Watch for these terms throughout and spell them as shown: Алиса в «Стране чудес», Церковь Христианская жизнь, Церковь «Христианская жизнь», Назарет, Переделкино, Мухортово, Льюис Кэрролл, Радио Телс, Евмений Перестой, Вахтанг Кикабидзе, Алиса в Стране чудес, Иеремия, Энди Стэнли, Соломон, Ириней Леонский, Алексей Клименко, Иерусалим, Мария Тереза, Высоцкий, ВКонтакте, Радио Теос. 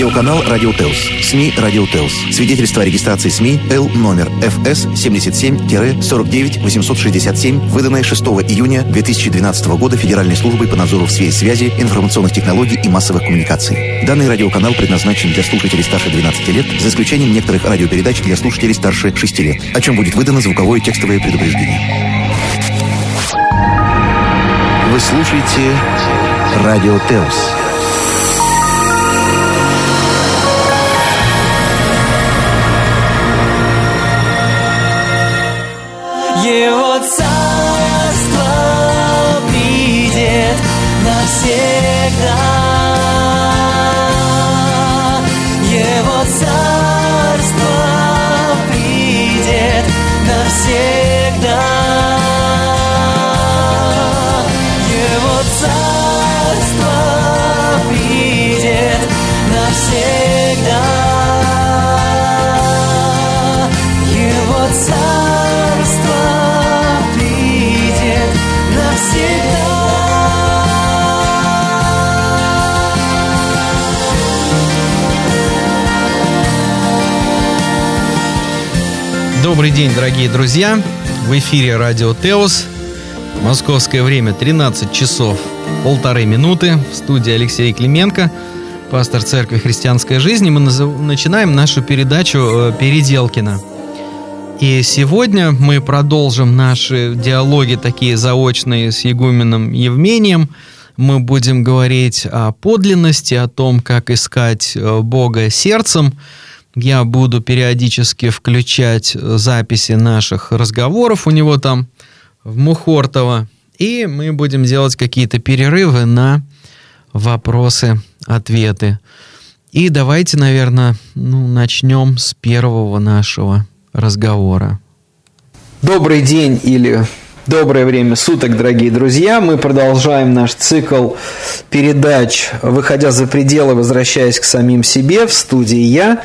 Радиоканал «Радио Телс», СМИ «Радио Телс». Свидетельство о регистрации СМИ Л номер ФС 77-49867, выданное 6 июня 2012 года Федеральной службой по надзору в сфере связи, информационных технологий и массовых коммуникаций. Данный радиоканал предназначен для слушателей старше 12 лет, за исключением некоторых радиопередач для слушателей старше 6 лет, о чем будет выдано звуковое текстовое предупреждение. Вы слушаете «Радио Теос». Его царство придет навсегда. Его царство придет навсегда. Добрый день, дорогие друзья! В эфире Радио Теос. Московское время 13 часов полторы минуты. В студии Алексей Клименко, пастор Церкви «Христианская жизнь». И мы начинаем нашу передачу «Переделкино». И сегодня мы продолжим наши диалоги, такие заочные, с игуменом Евмением. Мы будем говорить о подлинности, о том, как искать Бога сердцем. Я буду периодически включать записи наших разговоров у него там в Мухортово. И мы будем делать какие-то перерывы на вопросы, ответы. И давайте, наверное, начнем с первого нашего разговора. Добрый день или доброе время суток, дорогие друзья. Мы продолжаем наш цикл передач «Выходя за пределы, возвращаясь к самим себе». В студии я,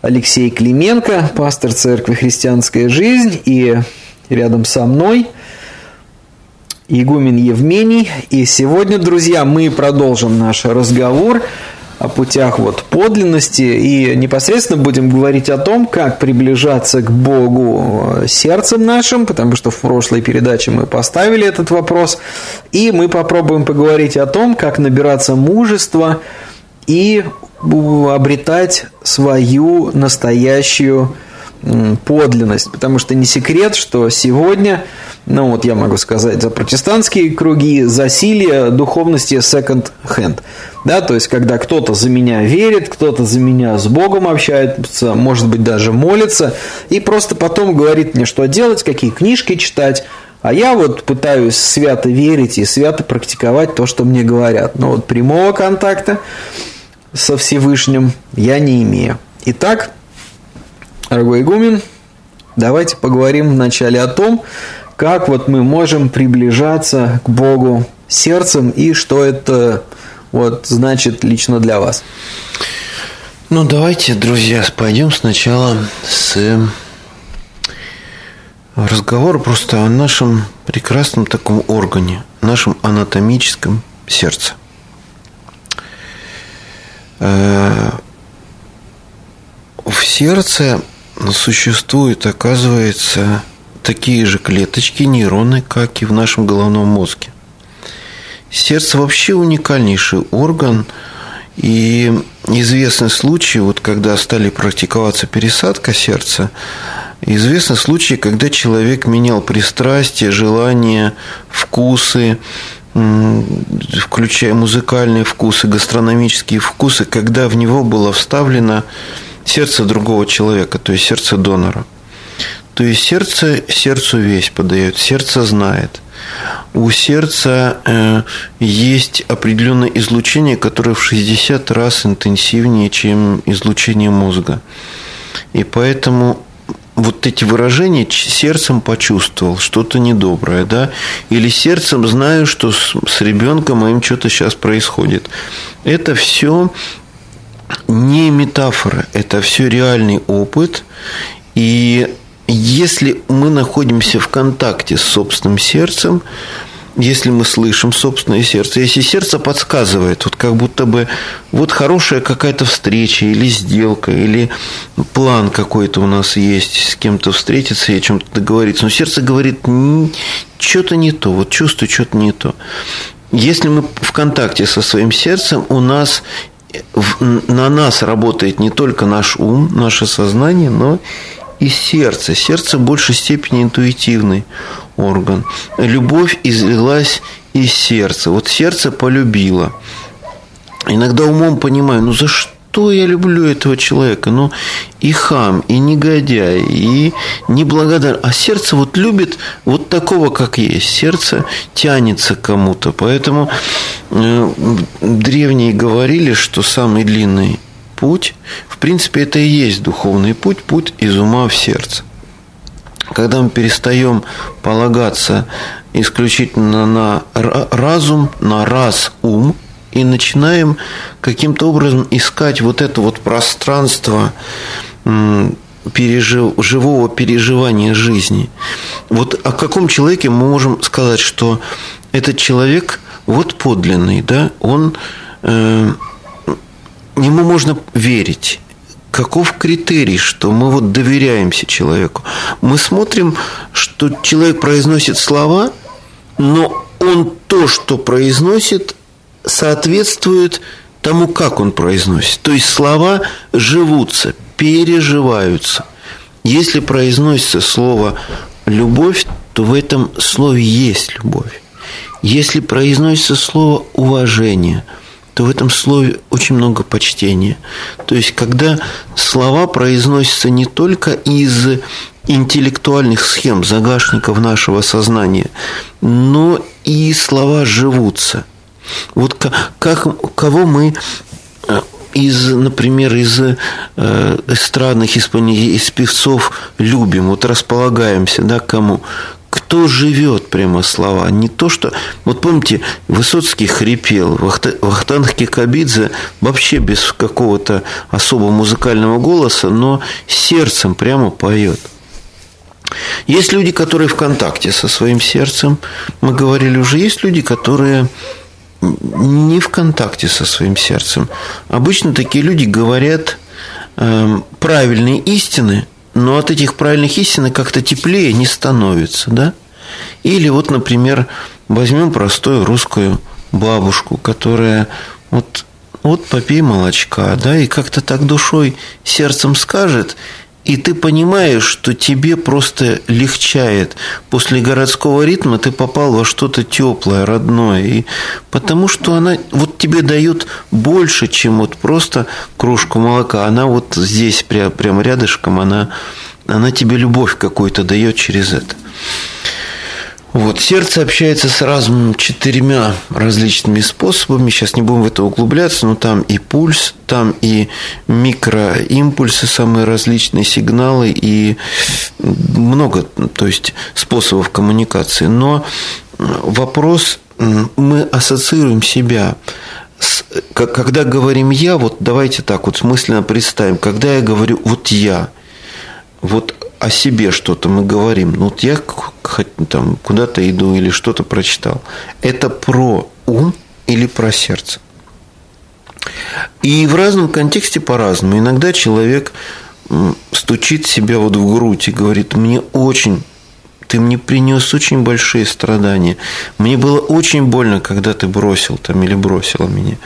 Алексей Клименко, пастор Церкви «Христианская жизнь». И рядом со мной игумен Евмений. И сегодня, друзья, мы продолжим наш разговор о путях подлинности и непосредственно будем говорить о том, как приближаться к Богу сердцем нашим, потому что в прошлой передаче мы поставили этот вопрос, и мы попробуем поговорить о том, как набираться мужества и обретать свою настоящую подлинность, потому что не секрет, что сегодня, я могу сказать, за протестантские круги засилье духовности second-hand, то есть, когда кто-то за меня верит, кто-то за меня с Богом общается, может быть, даже молится, и просто потом говорит мне, что делать, какие книжки читать, а я пытаюсь свято верить и свято практиковать то, что мне говорят, но прямого контакта со Всевышним я не имею. Итак, дорогой игумен, давайте поговорим вначале о том, как мы можем приближаться к Богу сердцем и что это значит лично для вас. Давайте, друзья, пойдем сначала с разговора просто о нашем прекрасном таком органе, нашем анатомическом сердце. В сердце существуют, оказывается, такие же клеточки, нейроны, как и в нашем головном мозге. Сердце вообще уникальнейший орган, и известны случаи, когда стали практиковаться пересадка сердца, известны случаи, когда человек менял пристрастия, желания, вкусы, включая музыкальные вкусы, гастрономические вкусы, когда в него было вставлено сердце другого человека, то есть сердце донора. То есть сердце сердцу весть подает, сердце знает. У сердца есть определенное излучение, которое в 60 раз интенсивнее, чем излучение мозга. И поэтому эти выражения «сердцем почувствовал что-то недоброе», или «сердцем знаю, что с ребенком моим что-то сейчас происходит». Это все не метафора, это все реальный опыт. И если мы находимся в контакте с собственным сердцем, если мы слышим собственное сердце, если сердце подсказывает, вот как будто бы вот хорошая какая-то встреча или сделка, или план какой-то у нас есть с кем-то встретиться и о чем-то договориться, но сердце говорит, что-то не то, вот чувствую, что-то не то. Если мы в контакте со своим сердцем, у нас на нас работает не только наш ум, наше сознание, но и сердце. Сердце в большей степени интуитивный орган. Любовь излилась из сердца. Вот сердце полюбило. Иногда умом понимаю, за что я люблю этого человека? И хам, и негодяй, и неблагодарный. А сердце вот любит вот такого, как есть. Сердце тянется к кому-то. Поэтому древние говорили, что самый длинный путь, в принципе, это и есть духовный путь, путь из ума в сердце. Когда мы перестаем полагаться исключительно на разум, на раз-ум, и начинаем каким-то образом искать вот это вот пространство живого переживания жизни. Вот о каком человеке мы можем сказать, что этот человек вот подлинный, да, он, ему можно верить. Каков критерий, что мы вот доверяемся человеку? Мы смотрим, что человек произносит слова, но он то, что произносит, соответствует тому, как он произносит. То есть слова живутся, переживаются. Если произносится слово «любовь», то в этом слове есть любовь. Если произносится слово «уважение», то в этом слове очень много почтения. То есть, когда слова произносятся не только из интеллектуальных схем, загашников нашего сознания, но и слова живутся. Вот кого мы например, из эстрадных, из певцов любим, вот располагаемся, да, к кому? Кто живет прямо слова, не то что... Вот помните, Высоцкий хрипел, Вахтанг Кикабидзе вообще без какого-то особо музыкального голоса, но сердцем прямо поет. Есть люди, которые в контакте со своим сердцем, мы говорили уже, есть люди, которые не в контакте со своим сердцем. Обычно такие люди говорят правильные истины, но от этих правильных истин как-то теплее не становится, да? Или вот, например, возьмем простую русскую бабушку, которая вот попей молочка, да, и как-то так душой, сердцем скажет, и ты понимаешь, что тебе просто легчает. После городского ритма ты попал во что-то теплое, родное, и потому что она вот тебе дает больше, чем вот просто кружку молока. Она вот здесь, прямо рядышком, она тебе любовь какую-то дает через это. Вот, сердце общается с разумом 4 различными способами. Сейчас не будем в это углубляться, но там и пульс, там и микроимпульсы, самые различные сигналы, и много, то есть, способов коммуникации. Но вопрос, мы ассоциируем себя. Когда говорим «я», вот давайте так вот мысленно представим, когда я говорю «вот я», вот о себе что-то мы говорим. Вот я там куда-то иду или что-то прочитал. Это про ум или про сердце? И в разном контексте по-разному. Иногда человек стучит себя вот в грудь и говорит, ты мне принес очень большие страдания. Мне было очень больно, когда ты бросил там или бросила меня.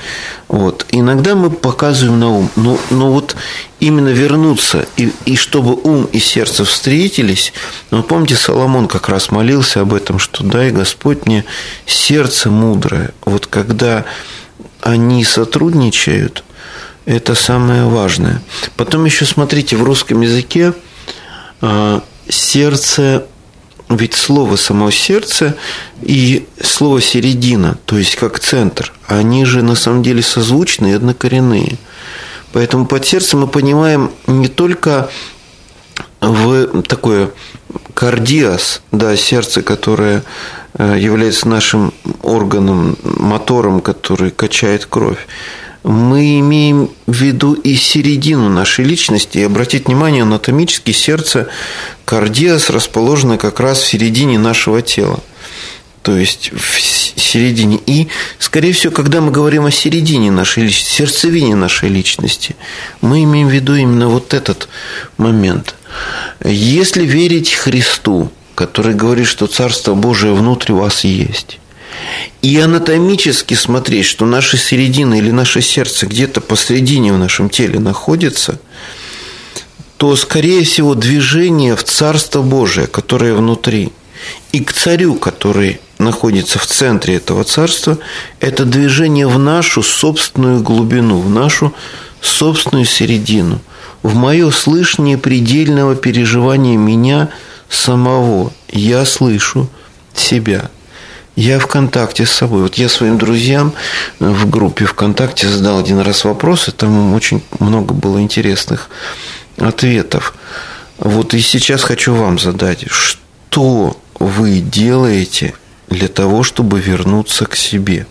Вот. Иногда мы показываем на ум. Но вот именно вернуться, и чтобы ум и сердце встретились. Но помните, Соломон как раз молился об этом, что дай, Господь, мне сердце мудрое. Вот когда они сотрудничают, это самое важное. Потом еще смотрите, в русском языке сердце... Ведь слово само сердце и слово середина, то есть как центр, они же на самом деле созвучны и однокоренные. Поэтому под сердцем мы понимаем не только в такое кардиас, да, сердце, которое является нашим органом, мотором, который качает кровь. Мы имеем в виду и середину нашей личности. И обратите внимание, анатомически сердце, кардиас расположено как раз в середине нашего тела. то есть в середине. И, скорее всего, когда мы говорим о середине нашей личности, сердцевине нашей личности, мы имеем в виду именно вот этот момент. Если верить Христу, который говорит, что Царство Божие внутри вас есть, и анатомически смотреть, что наша середина или наше сердце где-то посредине в нашем теле находится, то, скорее всего, движение в Царство Божие, которое внутри, и к Царю, который находится в центре этого Царства, это движение в нашу собственную глубину, в нашу собственную середину, в мое слышание предельного переживания меня самого. Я слышу себя. Я в контакте с собой. Вот я своим друзьям в группе ВКонтакте задал один раз вопрос, и там очень много было интересных ответов. Вот и сейчас хочу вам задать, что вы делаете для того, чтобы вернуться к себе?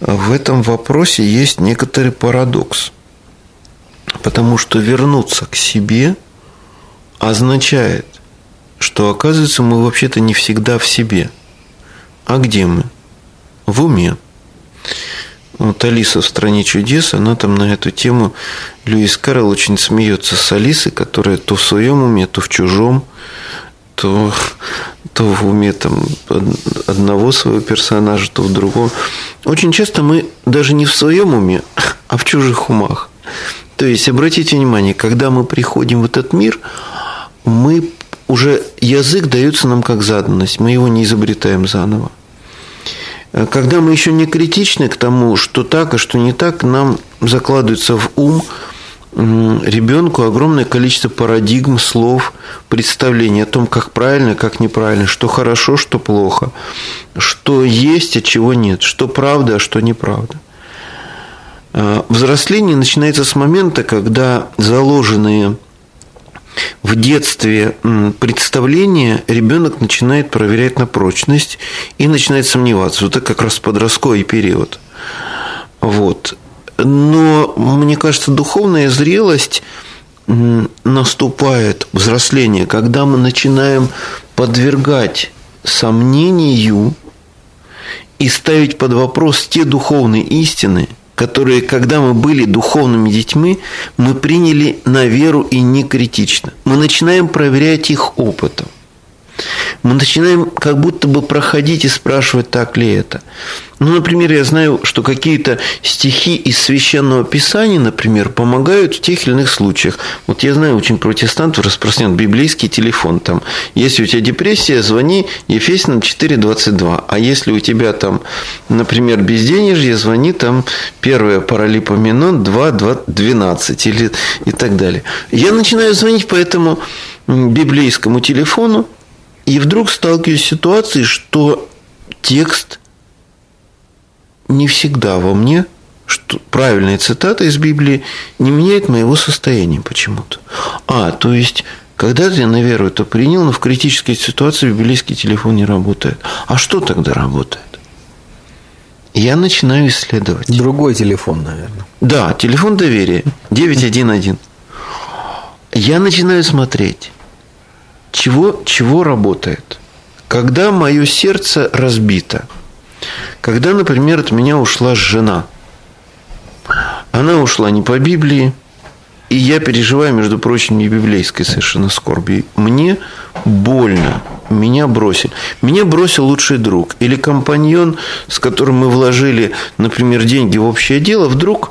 В этом вопросе есть некоторый парадокс, потому что вернуться к себе означает, что, оказывается, мы вообще-то не всегда в себе. А где мы? В уме. Вот Алиса в «Стране чудес», она там на эту тему, Льюис Кэрролл очень смеется с Алисой, которая то в своем уме, то в чужом, то в уме там одного своего персонажа, то в другом. Очень часто мы даже не в своем уме, а в чужих умах. То есть, обратите внимание, когда мы приходим в этот мир, мы уже язык дается нам как заданность, мы его не изобретаем заново. Когда мы еще не критичны к тому, что так, а что не так, нам закладывается в ум ребенку огромное количество парадигм, слов, представлений о том, как правильно, как неправильно, что хорошо, что плохо, что есть, а чего нет, что правда, а что неправда. Взросление начинается с момента, когда заложенные в детстве представление ребенок начинает проверять на прочность и начинает сомневаться. Вот это как раз подростковый период. Вот. Но, мне кажется, духовная зрелость наступает, взросление, когда мы начинаем подвергать сомнению и ставить под вопрос те духовные истины, которые, когда мы были духовными детьми, мы приняли на веру и не критично. Мы начинаем проверять их опытом. Мы начинаем как будто бы проходить и спрашивать, так ли это. Ну, например, я знаю, что какие-то стихи из Священного Писания, например, помогают в тех или иных случаях. Вот я знаю, очень протестантов распространяют библейский телефон. Там, если у тебя депрессия, звони Ефесянам 4:22. А если у тебя там, например, безденежье, звони там 1 Паралипоменон 2:12 или и так далее. Я начинаю звонить по этому библейскому телефону, и вдруг сталкиваюсь с ситуацией, что текст не всегда во мне, что правильная цитата из Библии не меняет моего состояния почему-то. То есть, когда-то я на веру это принял, но в критической ситуации библейский телефон не работает. А что тогда работает? Я начинаю исследовать. Другой телефон, наверное. Да, телефон доверия. 911. Я начинаю смотреть. Чего работает? Когда мое сердце разбито. Когда, например, от меня ушла жена. Она ушла не по Библии. И я переживаю, между прочим, не библейской совершенно скорби. Мне больно. Меня бросили. Меня бросил лучший друг. Или компаньон, с которым мы вложили, например, деньги в общее дело, вдруг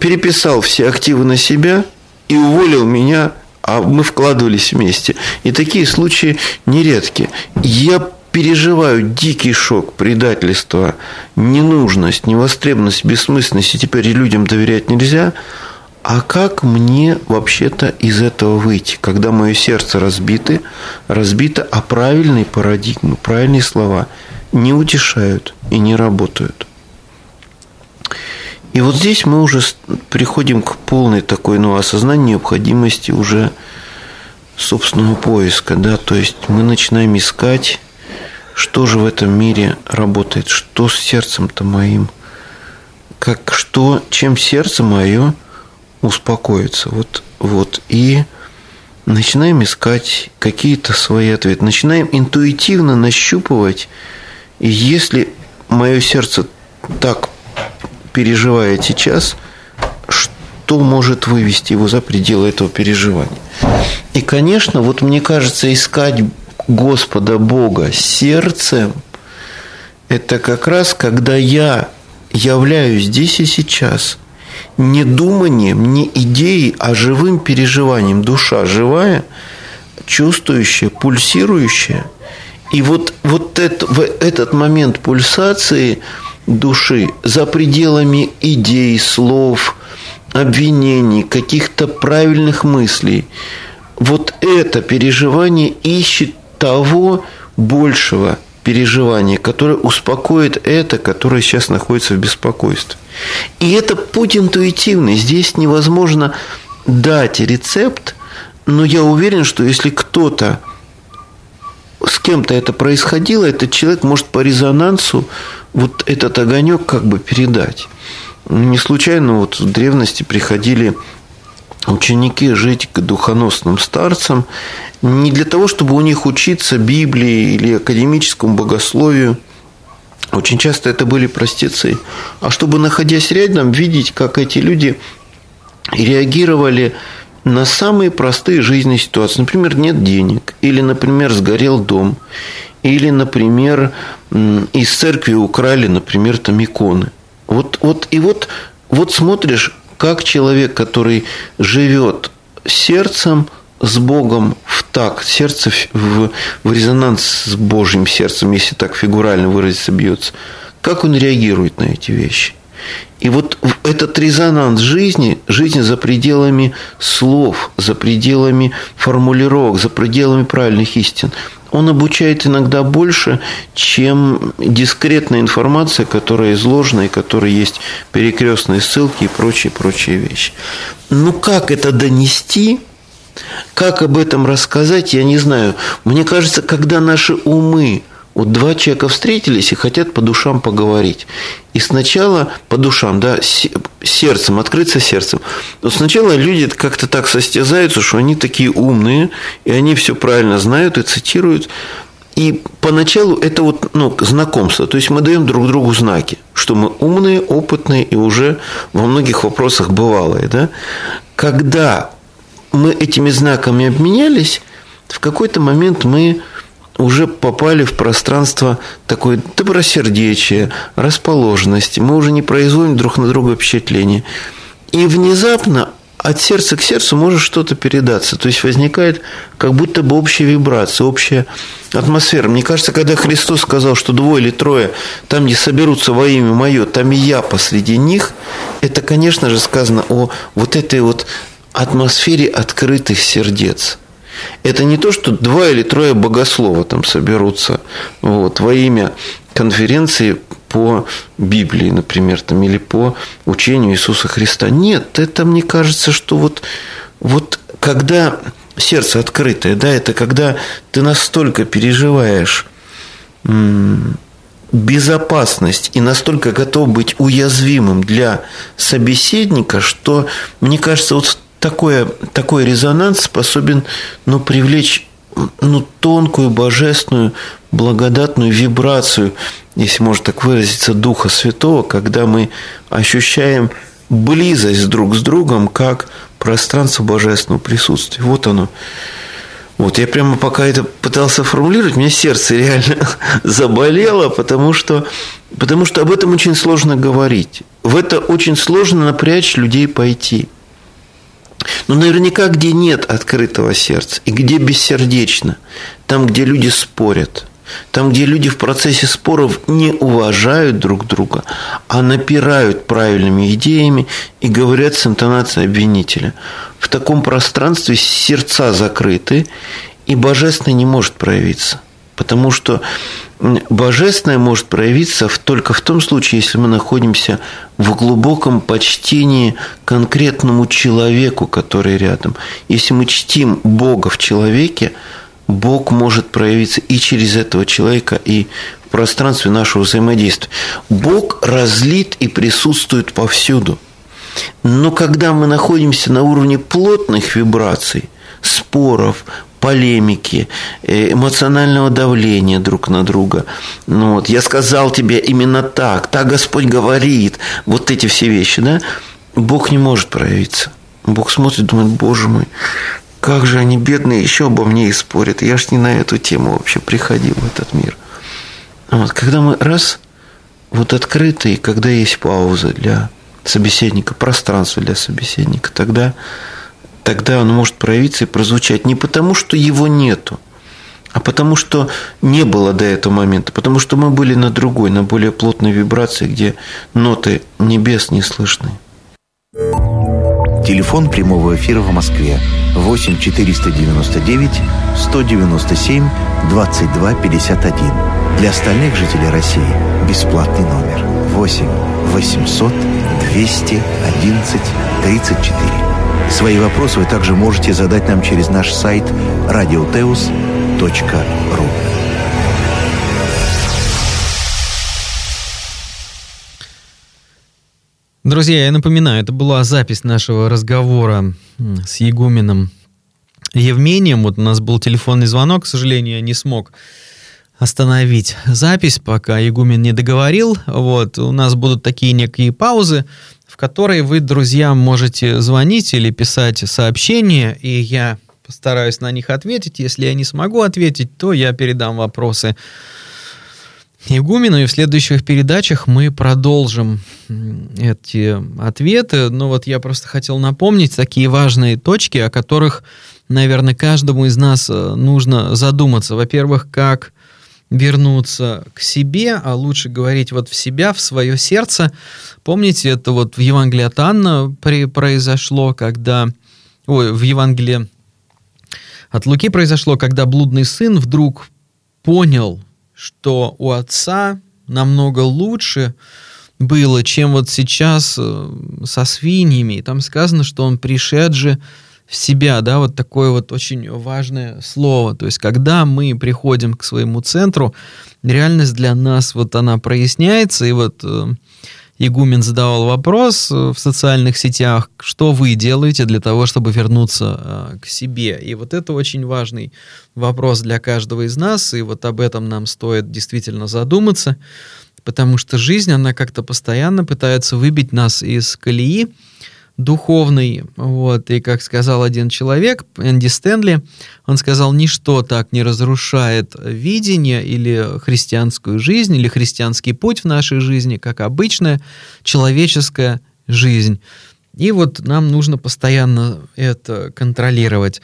переписал все активы на себя и уволил меня. А мы вкладывались вместе. И такие случаи нередки. Я переживаю дикий шок, предательство, ненужность, невостребованность, бессмысленность. И теперь людям доверять нельзя. А как мне вообще-то из этого выйти, когда мое сердце разбито, а правильные парадигмы, правильные слова не утешают и не работают? И вот здесь мы уже приходим к полной такой, осознанию необходимости уже собственного поиска, да, то есть мы начинаем искать, что же в этом мире работает, что с сердцем-то моим, чем сердце мое успокоится, и начинаем искать какие-то свои ответы, начинаем интуитивно нащупывать. И если мое сердце так переживает сейчас, что может вывести его за пределы этого переживания? И, конечно, вот мне кажется, искать Господа Бога сердцем – это как раз, когда я являюсь здесь и сейчас не думанием, не идеей, а живым переживанием. Душа живая, чувствующая, пульсирующая. И в этот момент пульсации души за пределами идей, слов, обвинений, каких-то правильных мыслей. Вот это переживание ищет того большего переживания, которое успокоит это, которое сейчас находится в беспокойстве. И это путь интуитивный. Здесь невозможно дать рецепт, но я уверен, что если кто-то с кем-то это происходило, этот человек может по резонансу вот этот огонек как бы передать. Не случайно вот в древности приходили ученики жить к духоносным старцам не для того, чтобы у них учиться Библии или академическому богословию. Очень часто это были простецы. А чтобы, находясь рядом, видеть, как эти люди реагировали на самые простые жизненные ситуации. Например, нет денег. Или, например, сгорел дом. Или, например, из церкви украли, например, там иконы. Вот смотришь, как человек, который живет сердцем с Богом в такт, сердце в резонанс с Божьим сердцем, если так фигурально выразиться, бьется, как он реагирует на эти вещи. И вот этот резонанс жизни, жизнь за пределами слов, за пределами формулировок, за пределами правильных истин, он обучает иногда больше, чем дискретная информация, которая изложена, и которая есть перекрестные ссылки и прочие вещи. Ну, как это донести? Как об этом рассказать? Я не знаю. Мне кажется, когда наши умы... Вот два человека встретились и хотят по душам поговорить. И сначала по душам, да, сердцем, открыться сердцем. Но сначала люди как-то так состязаются, что они такие умные, и они все правильно знают и цитируют. И поначалу это знакомство. То есть мы даем друг другу знаки, что мы умные, опытные и уже во многих вопросах бывалые. Да? Когда мы этими знаками обменялись, в какой-то момент мы уже попали в пространство такое добросердечие, расположенности. Мы уже не производим друг на друга впечатления. И внезапно от сердца к сердцу может что-то передаться. То есть возникает как будто бы общая вибрация, общая атмосфера. Мне кажется, когда Христос сказал, что двое или трое там, где соберутся во имя Мое, там и Я посреди них, это, конечно же, сказано о вот этой вот атмосфере открытых сердец. Это не то, что два или трое богослова там соберутся во имя конференции по Библии, например, там, или по учению Иисуса Христа. Нет, это, мне кажется, что вот когда сердце открытое, да, это когда ты настолько переживаешь безопасность и настолько готов быть уязвимым для собеседника, что, мне кажется, вот такой резонанс способен привлечь тонкую, божественную, благодатную вибрацию, если можно так выразиться, Духа Святого, когда мы ощущаем близость друг с другом как пространство божественного присутствия. Вот оно. Вот я прямо пока это пытался формулировать, у меня сердце реально заболело, потому что об этом очень сложно говорить. В это очень сложно напрячь людей пойти. Но наверняка, где нет открытого сердца и где бессердечно, там, где люди спорят, там, где люди в процессе споров не уважают друг друга, а напирают правильными идеями и говорят с интонацией обвинителя. В таком пространстве сердца закрыты, и божественное не может проявиться. Потому что божественное может проявиться только в том случае, если мы находимся в глубоком почтении конкретному человеку, который рядом. Если мы чтим Бога в человеке, Бог может проявиться и через этого человека, и в пространстве нашего взаимодействия. Бог разлит и присутствует повсюду. Но когда мы находимся на уровне плотных вибраций, споров, полемики, эмоционального давления друг на друга. Ну, вот, я сказал тебе именно так Господь говорит. Вот эти все вещи, да? Бог не может проявиться. Бог смотрит, думает, боже мой, как же они бедные еще обо мне и спорят. Я ж не на эту тему вообще приходил в этот мир. Вот, когда мы раз, вот открытые, когда есть пауза для собеседника, пространство для собеседника, тогда он может проявиться и прозвучать не потому, что его нету, а потому, что не было до этого момента, потому что мы были на другой, на более плотной вибрации, где ноты небес не слышны. Телефон прямого эфира в Москве 8-499-197-2251. Для остальных жителей России бесплатный номер 8-800-211-34. Свои вопросы вы также можете задать нам через наш сайт radioteos.ru. Друзья, я напоминаю, это была запись нашего разговора с игуменом Евмением. Вот у нас был телефонный звонок, к сожалению, я не смог остановить запись, пока игумен не договорил. Вот, у нас будут такие некие паузы, в которой вы, друзья, можете звонить или писать сообщения, и я постараюсь на них ответить. Если я не смогу ответить, то я передам вопросы игумену, и в следующих передачах мы продолжим эти ответы. Но вот я просто хотел напомнить такие важные точки, о которых, наверное, каждому из нас нужно задуматься. Во-первых, как вернуться к себе, а лучше говорить вот в себя, в свое сердце. Помните, это вот в Евангелии от Анна произошло, когда... Ой, в Евангелии от Луки произошло, когда блудный сын вдруг понял, что у отца намного лучше было, чем вот сейчас со свиньями. И там сказано, что он пришед же в себя, да, вот такое вот очень важное слово. То есть, когда мы приходим к своему центру, реальность для нас, вот она проясняется. И вот игумен задавал вопрос в социальных сетях, что вы делаете для того, чтобы вернуться к себе. И вот это очень важный вопрос для каждого из нас, и вот об этом нам стоит действительно задуматься, потому что жизнь, она как-то постоянно пытается выбить нас из колеи духовный, вот, и как сказал один человек, Энди Стэнли, он сказал, ничто так не разрушает видение или христианскую жизнь, или христианский путь в нашей жизни, как обычная человеческая жизнь. И вот нам нужно постоянно это контролировать.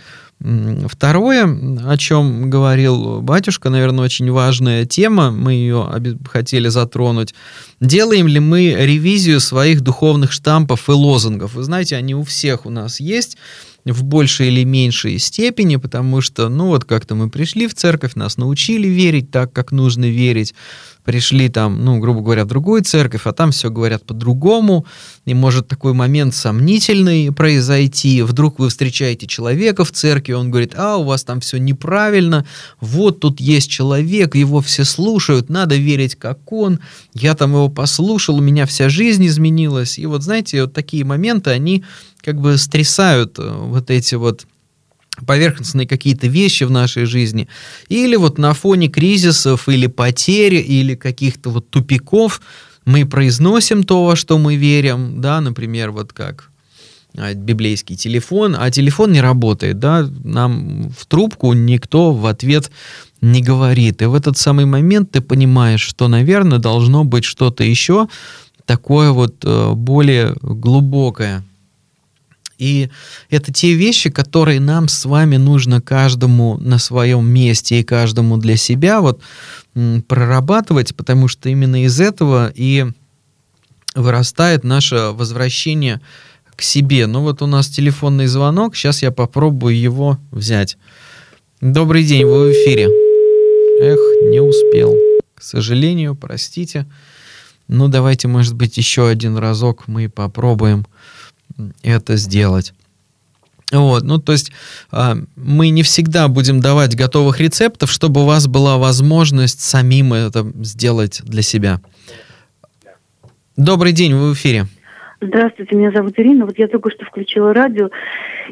Второе, о чем говорил батюшка, наверное, очень важная тема, мы ее хотели затронуть. Делаем ли мы ревизию своих духовных штампов и лозунгов? Вы знаете, они у всех у нас есть в большей или меньшей степени, потому что, ну вот как-то мы пришли в церковь, нас научили верить так, как нужно верить, пришли там, ну, грубо говоря, в другую церковь, а там все говорят по-другому, и может такой момент сомнительный произойти, вдруг вы встречаете человека в церкви, он говорит, а, у вас там все неправильно, вот тут есть человек, его все слушают, надо верить, как он, я там его послушал, у меня вся жизнь изменилась, и вот, знаете, вот такие моменты, они как бы стрясают вот эти вот поверхностные какие-то вещи в нашей жизни. Или вот на фоне кризисов, или потерь, или каких-то вот тупиков мы произносим то, во что мы верим, да, например, вот как библейский телефон, а телефон не работает, да, нам в трубку никто в ответ не говорит. И в этот самый момент ты понимаешь, что, наверное, должно быть что-то еще такое вот более глубокое. И это те вещи, которые нам с вами нужно каждому на своем месте и каждому для себя вот прорабатывать, потому что именно из этого и вырастает наше возвращение к себе. Ну вот у нас телефонный звонок, сейчас я попробую его взять. Добрый день, вы в эфире. Эх, не успел, к сожалению, простите. Ну давайте, может быть, еще один разок мы попробуем это сделать. Вот, ну, то есть мы не всегда будем давать готовых рецептов, чтобы у вас была возможность самим это сделать для себя. Добрый день, вы в эфире. Здравствуйте, меня зовут Ирина. Вот я только что включила радио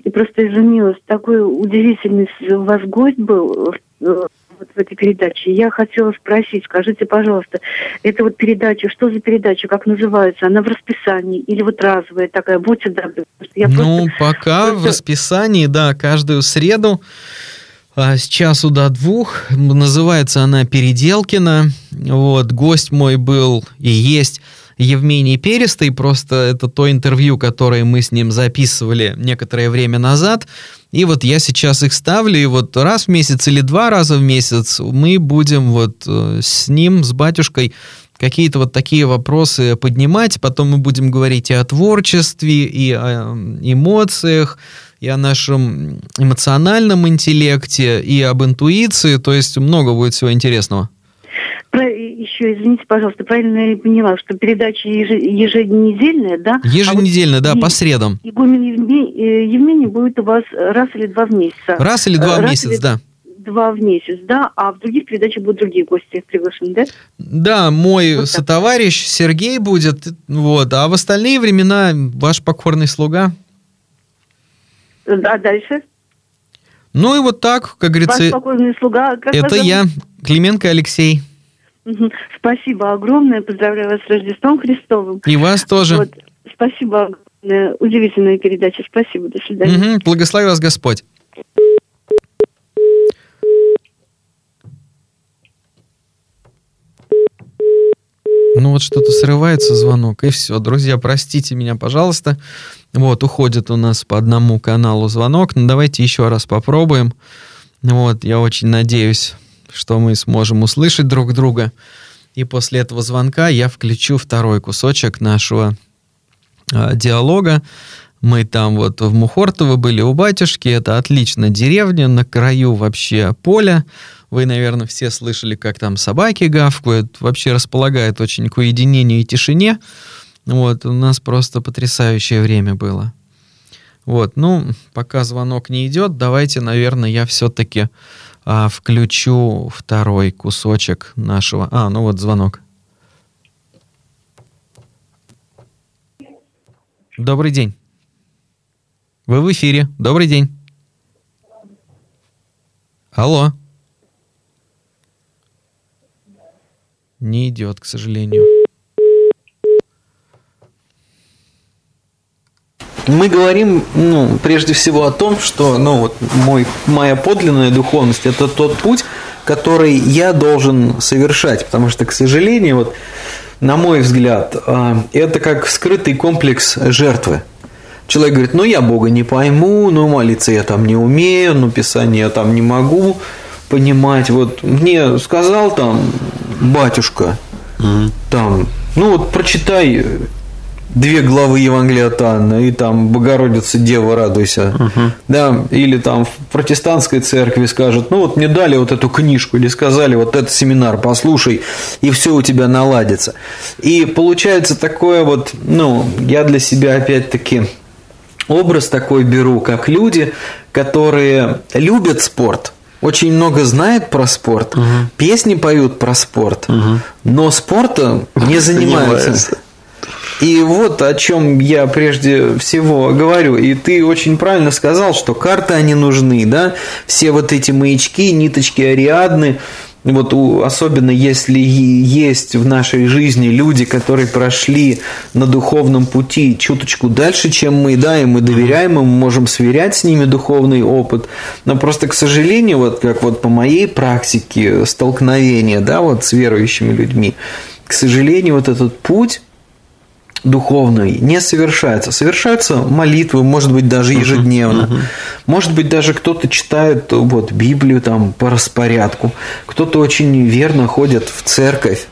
и просто изумилась. Такой удивительный у вас гость был в этой передаче. Я хотела спросить, скажите, пожалуйста, это вот передача, что за передача, как называется? Она в расписании или вот разовая такая? Будьте добры. Ну, пока в расписании, да, каждую среду с часу до двух. Называется она «Переделкино». Вот, гость мой был и есть Евмений Перестой, просто это то интервью, которое мы с ним записывали некоторое время назад, и вот я сейчас их ставлю, и вот раз в месяц или два раза в месяц мы будем вот с ним, с батюшкой, какие-то вот такие вопросы поднимать, потом мы будем говорить и о творчестве, и о эмоциях, и о нашем эмоциональном интеллекте, и об интуиции, то есть много будет всего интересного. Еще, извините, пожалуйста, правильно я поняла, что передача еженедельная, да? Еженедельная, да, по средам. Игумен Евмений будет у вас раз или два в месяц. Раз или два в месяц, да. Два в месяц, да, а в других передачах будут другие гости приглашены, да? Да, мой вот сотоварищ Сергей будет, вот, а в остальные времена ваш покорный слуга. А дальше? Ну и вот так, как говорится, ваш покорный слуга, как это я, Клименко Алексей. Спасибо огромное. Поздравляю вас с Рождеством Христовым. И вас тоже. Вот. Спасибо огромное. Удивительная передача. Спасибо. До свидания. Угу. Благослови вас Господь. Ну вот что-то срывается звонок, и все. Друзья, простите меня, пожалуйста. Вот, уходит у нас по одному каналу звонок. Ну давайте еще раз попробуем. Вот, я очень надеюсь, что мы сможем услышать друг друга. И после этого звонка я включу второй кусочек нашего диалога. Мы там вот в Мухортово были у батюшки. Это отличная деревня, на краю вообще поля. Вы, наверное, все слышали, как там собаки гавкают. Вообще располагает очень к уединению и тишине. Вот, у нас просто потрясающее время было. Вот, ну, пока звонок не идет, давайте, наверное, я все-таки включу второй кусочек нашего... А, ну вот звонок. Добрый день. Вы в эфире. Добрый день. Алло. Не идет, к сожалению. Мы говорим, ну, прежде всего о том, что, ну, вот моя подлинная духовность – это тот путь, который я должен совершать, потому что, к сожалению, вот, на мой взгляд, это как скрытый комплекс жертвы. Человек говорит: ну, я Бога не пойму, ну, молиться я там не умею, ну, Писание я там не могу понимать. Вот мне сказал там батюшка, там, ну, вот прочитай 2 главы Евангелия от Анны, и там «Богородица, Дева, радуйся». Да, или там в протестантской церкви скажут: ну вот мне дали вот эту книжку, или сказали: вот этот семинар послушай, и все у тебя наладится. И получается такое вот, ну, я для себя опять-таки образ такой беру, как люди, которые любят спорт, очень много знают про спорт, песни поют про спорт, но спортом не занимаются. И вот о чем я прежде всего говорю. И ты очень правильно сказал, что карты, они нужны, да? Все вот эти маячки, ниточки Ариадны. Вот особенно если есть в нашей жизни люди, которые прошли на духовном пути чуточку дальше, чем мы, да, и мы доверяем им, можем сверять с ними духовный опыт. Но просто, к сожалению, вот как вот по моей практике столкновения, да, вот с верующими людьми, к сожалению, вот этот путь духовный не совершается. Совершаются молитвы, может быть, даже ежедневно. Может быть, даже кто-то читает вот Библию там по распорядку, кто-то очень верно ходит в церковь.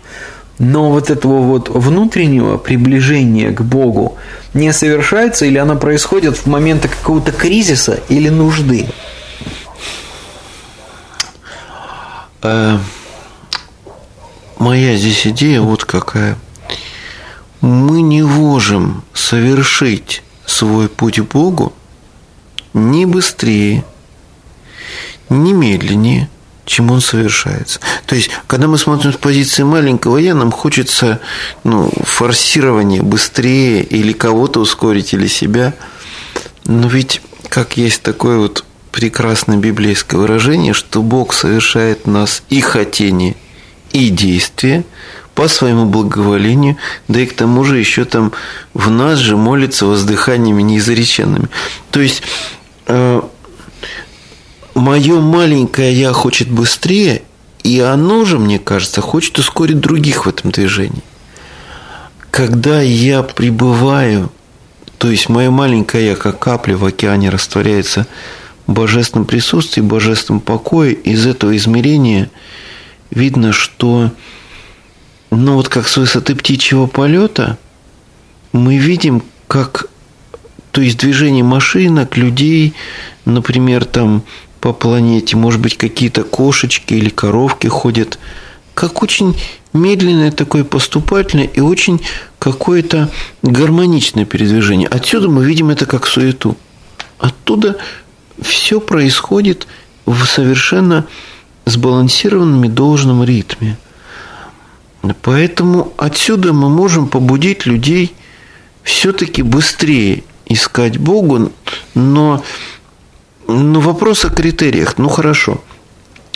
Но вот этого вот внутреннего приближения к Богу не совершается, или оно происходит в моменты какого-то кризиса или нужды? Моя здесь идея вот какая. Мы не можем совершить свой путь к Богу ни быстрее, ни медленнее, чем он совершается. То есть, когда мы смотрим с позиции маленького «я», нам хочется форсирования быстрее или кого-то ускорить, или себя. Но ведь, как есть такое прекрасное библейское выражение, что Бог совершает в нас и хотение, и действие по своему благоволению, да и к тому же еще там в нас же молится воздыханиями неизреченными. То есть, мое маленькое «я» хочет быстрее, и оно же, мне кажется, хочет ускорить других в этом движении. Когда я пребываю, то есть мое маленькое «я», как капля в океане, растворяется в божественном присутствии, в божественном покое, из этого измерения видно, что, как с высоты птичьего полета, мы видим, как, то есть движение машинок, людей, например, по планете, может быть, какие-то кошечки или коровки ходят, как очень медленное такое поступательное и очень какое-то гармоничное передвижение. Отсюда мы видим это как суету. Оттуда все происходит в совершенно сбалансированном и должном ритме. Поэтому отсюда мы можем побудить людей все-таки быстрее искать Бога, но вопрос о критериях. Хорошо,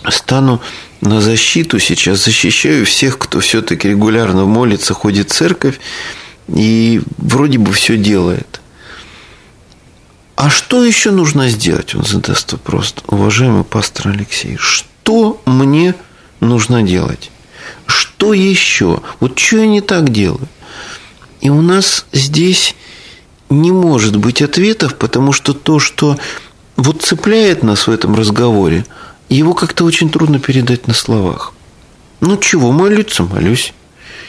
стану на защиту сейчас, защищаю всех, кто все-таки регулярно молится, ходит в церковь и вроде бы все делает. А что еще нужно сделать? Он задаст вопрос. Уважаемый пастор Алексей, что мне нужно делать? Что еще? Что я не так делаю? И у нас здесь не может быть ответов, потому что то, что цепляет нас в этом разговоре, его как-то очень трудно передать на словах. Чего молиться, молюсь.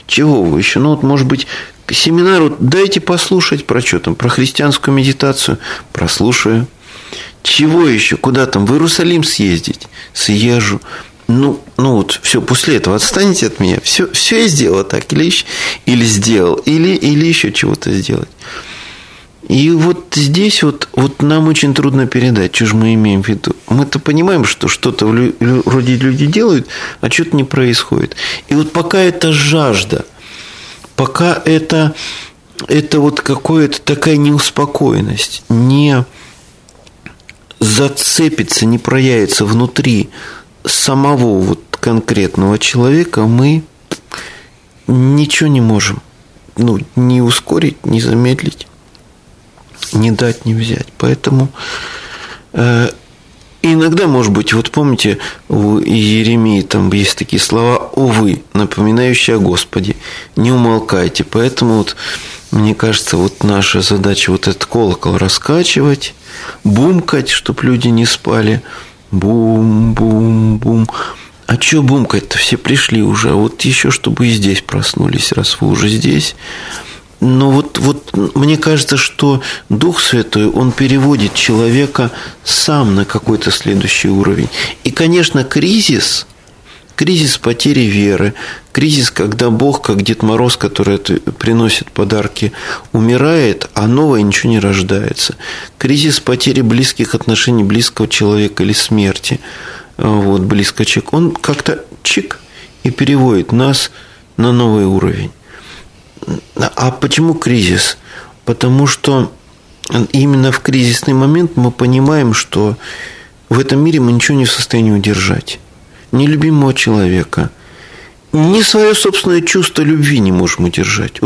Чего вы еще? Может быть, семинар, дайте послушать про что там, про христианскую медитацию, прослушаю. Чего еще? Куда там? В Иерусалим съездить? Съезжу. Все, после этого отстаньте от меня. Все я сделал так, или сделал, или еще чего-то сделать. И здесь нам очень трудно передать, что же мы имеем в виду. Мы-то понимаем, что что-то вроде люди делают, а что-то не происходит. И пока это жажда, пока это какая-то такая неуспокоенность, не зацепится, не проявится внутри самого конкретного человека, мы ничего не можем. Не ускорить, не замедлить. Не дать, не взять. Поэтому иногда, может быть, помните, у Иеремии там есть такие слова: «Увы», напоминающие о Господе, не умолкайте. Поэтому, мне кажется, наша задача этот колокол раскачивать, бумкать, чтобы люди не спали. Бум-бум-бум. А что бумкать-то? Все пришли уже. Еще, чтобы и здесь проснулись, раз вы уже здесь. Но мне кажется, что Дух Святой, он переводит человека сам на какой-то следующий уровень. И, конечно, кризис потери веры, кризис, когда Бог, как Дед Мороз, который приносит подарки, умирает, а новое ничего не рождается. Кризис потери близких отношений, близкого человека или смерти, близкого человека. Он как-то чик и переводит нас на новый уровень. А почему кризис? Потому что именно в кризисный момент мы понимаем, что в этом мире мы ничего не в состоянии удержать. Ни любимого человека, ни свое собственное чувство любви не можем удержать.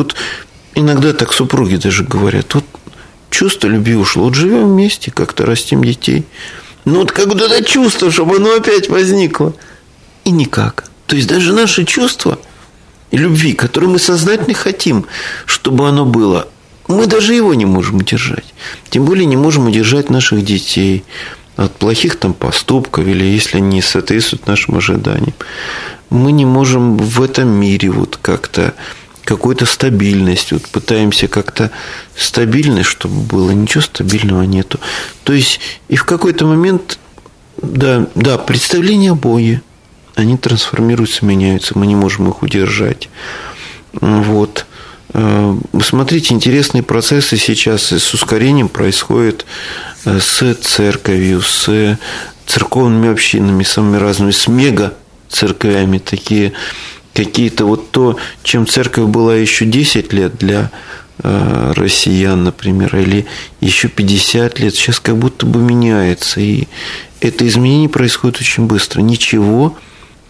Иногда так супруги даже говорят: чувство любви ушло, живем вместе, как-то растим детей. Как будто это чувство, чтобы оно опять возникло. И никак. То есть даже наши чувства любви, которую мы сознательно хотим, чтобы оно было, мы даже его не можем удержать. Тем более не можем удержать наших детей от плохих поступков, или если они не соответствуют нашим ожиданиям. Мы не можем в этом мире как-то какую-то стабильность. Пытаемся как-то стабильность, чтобы было. Ничего стабильного нету. То есть, и в какой-то момент, да, представления о Боге, они трансформируются, меняются, мы не можем их удержать. Смотрите, интересные процессы сейчас с ускорением происходят с церковью, с церковными общинами, самыми разными, с мега-церквями, такие какие-то вот то, чем церковь была еще 10 лет для россиян, например, или еще 50 лет, сейчас как будто бы меняется. И это изменение происходит очень быстро. Ничего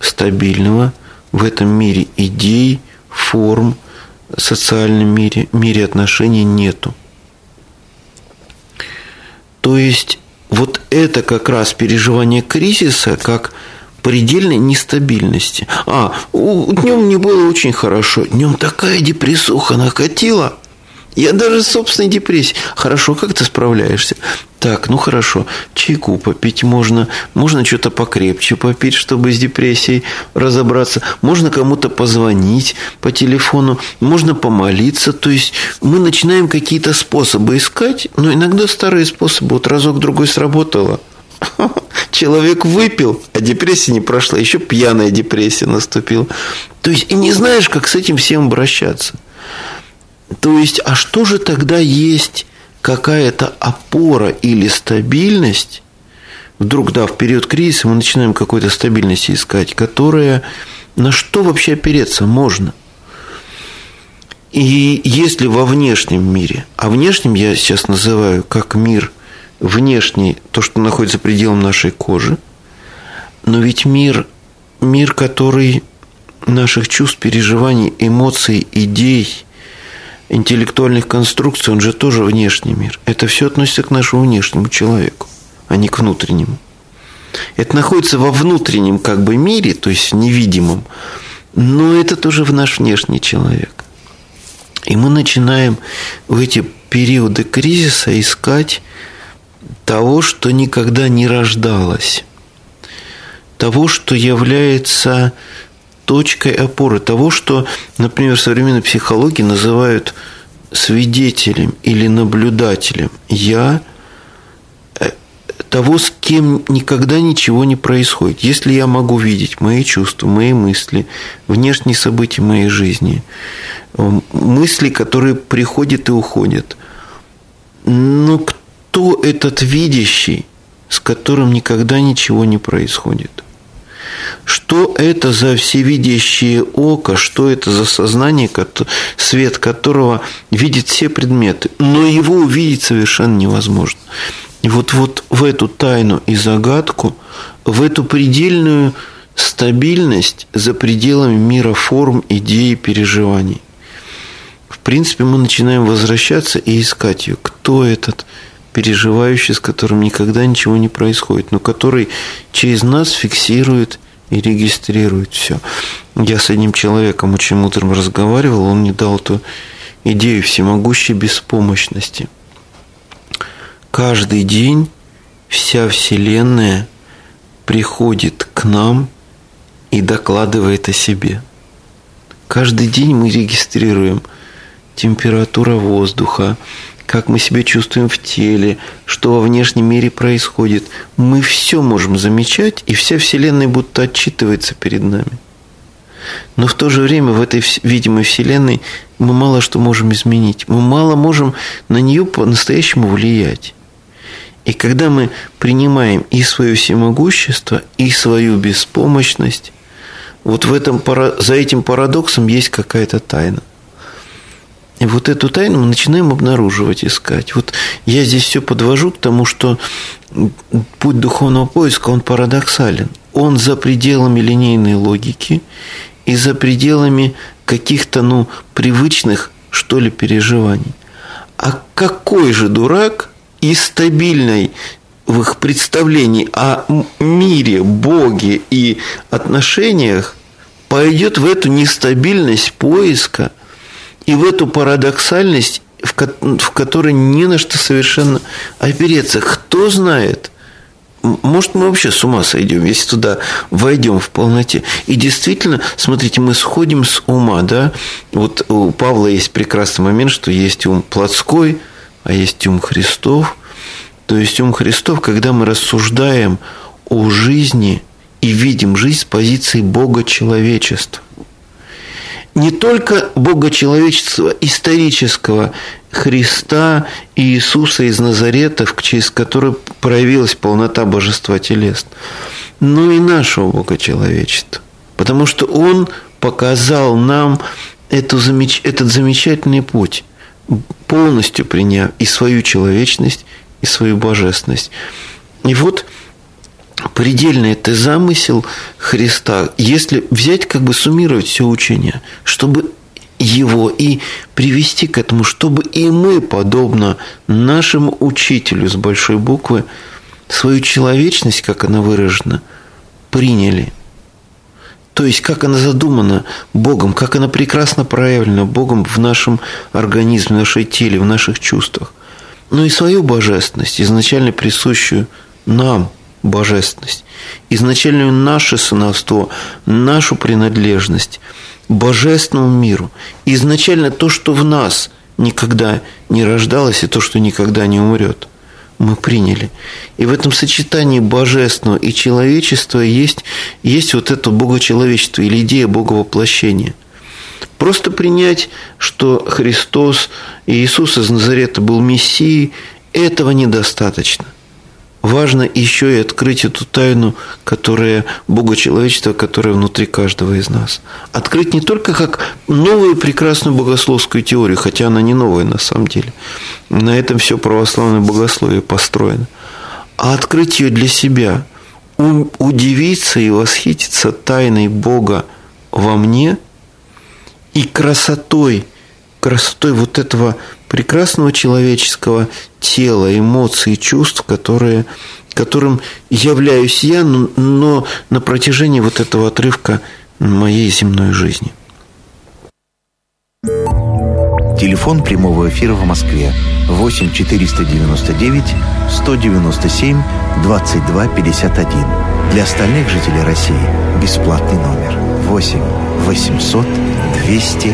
стабильного в этом мире идей, форм, социальном мире, мире отношений нету. То есть вот это как раз переживание кризиса как предельной нестабильности. Днем мне было очень хорошо, днем такая депрессуха накатила. Я даже в собственной депрессии. Хорошо, как ты справляешься? Так, ну хорошо, чайку попить можно. Можно что-то покрепче попить, чтобы с депрессией разобраться. Можно кому-то позвонить по телефону. Можно помолиться. То есть, мы начинаем какие-то способы искать. Но иногда старые способы. Вот разок-другой сработало. Человек выпил, а депрессия не прошла. Еще пьяная депрессия наступила. То есть, и не знаешь, как с этим всем обращаться. То есть, а что же тогда есть какая-то опора или стабильность? Вдруг, да, в период кризиса мы начинаем какой-то стабильности искать, которая на что вообще опереться можно? И если во внешнем мире, а внешним я сейчас называю как мир внешний, то, что находится за пределом нашей кожи, но ведь мир, который наших чувств, переживаний, эмоций, идей, интеллектуальных конструкций, он же тоже внешний мир. Это все относится к нашему внешнему человеку, а не к внутреннему. Это находится во внутреннем как бы мире, то есть невидимом, но это тоже в наш внешний человек. И мы начинаем в эти периоды кризиса искать того, что никогда не рождалось, того, что является точкой опоры, того, что, например, в современной психологии называют свидетелем или наблюдателем. Я того, с кем никогда ничего не происходит. Если я могу видеть мои чувства, мои мысли, внешние события моей жизни, мысли, которые приходят и уходят. Но кто этот видящий, с которым никогда ничего не происходит? Что это за всевидящее око, что это за сознание, свет которого видит все предметы, но его увидеть совершенно невозможно. И вот в эту тайну и загадку, в эту предельную стабильность за пределами мира форм, идей, переживаний. В принципе, мы начинаем возвращаться и искать ее. Кто этот переживающий, с которым никогда ничего не происходит, но который через нас фиксирует и регистрирует все. Я с одним человеком очень мудрым разговаривал, он мне дал эту идею всемогущей беспомощности. Каждый день вся Вселенная приходит к нам и докладывает о себе. Каждый день мы регистрируем температуру воздуха, как мы себя чувствуем в теле, что во внешнем мире происходит. Мы все можем замечать, и вся Вселенная будто отчитывается перед нами. Но в то же время в этой видимой Вселенной мы мало что можем изменить. Мы мало можем на нее по-настоящему влиять. И когда мы принимаем и свое всемогущество, и свою беспомощность, вот за этим парадоксом есть какая-то тайна. И вот эту тайну мы начинаем обнаруживать, искать. Вот я здесь все подвожу к тому, что путь духовного поиска, он парадоксален. Он за пределами линейной логики и за пределами каких-то, привычных, что ли, переживаний. А какой же дурак из стабильной в их представлении о мире, Боге и отношениях пойдет в эту нестабильность поиска, и в эту парадоксальность, в которой не на что совершенно опереться. Кто знает? Может, мы вообще с ума сойдем, если туда войдем в полноте. И действительно, смотрите, мы сходим с ума, да? Вот у Павла есть прекрасный момент, что есть ум плотской, а есть ум Христов. То есть, ум Христов, когда мы рассуждаем о жизни и видим жизнь с позиции Бога человечества. не только богочеловечества исторического Христа и Иисуса из Назарета, через который проявилась полнота божества телес, но и нашего богочеловечества. Потому что Он показал нам этот замечательный путь, полностью приняв и свою человечность, и свою божественность. И вот предельный это замысел Христа, если взять, суммировать все учение, чтобы его и привести к этому, чтобы и мы, подобно нашему учителю с большой буквы, свою человечность, как она выражена, приняли. То есть, как она задумана Богом, как она прекрасно проявлена Богом в нашем организме, в нашей теле, в наших чувствах. Но и свою божественность, изначально присущую нам божественность, изначально наше сыновство, нашу принадлежность божественному миру, изначально то, что в нас никогда не рождалось и то, что никогда не умрет, мы приняли. И в этом сочетании божественного и человечества есть вот это богочеловечество или идея боговоплощения. Просто принять, что Христос и Иисус из Назарета был Мессией, этого недостаточно. Важно еще и открыть эту тайну, которая богочеловечество, которое внутри каждого из нас. Открыть не только как новую прекрасную богословскую теорию, хотя она не новая на самом деле. На этом все православное богословие построено. А открыть ее для себя, удивиться и восхититься тайной Бога во мне и красотой вот этого прекрасного человеческого тела, эмоций, чувств, которым являюсь я, но на протяжении вот этого отрывка моей земной жизни. Телефон прямого эфира в Москве 8-499-197-22-51. Для остальных жителей России бесплатный номер 8-800-211-34.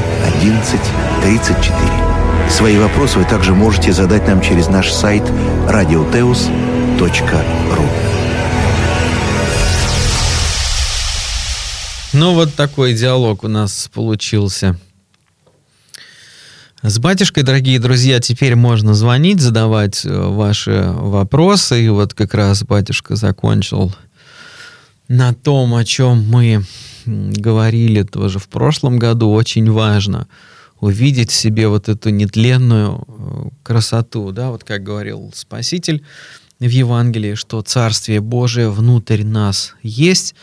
Свои вопросы вы также можете задать нам через наш сайт radioteos.ru. Ну, вот такой диалог у нас получился. С батюшкой, дорогие друзья, теперь можно звонить, задавать ваши вопросы. И вот как раз батюшка закончил на том, о чем мы говорили тоже в прошлом году. Очень важно увидеть в себе вот эту нетленную красоту, да, вот как говорил Спаситель в Евангелии, что Царствие Божие внутрь нас есть,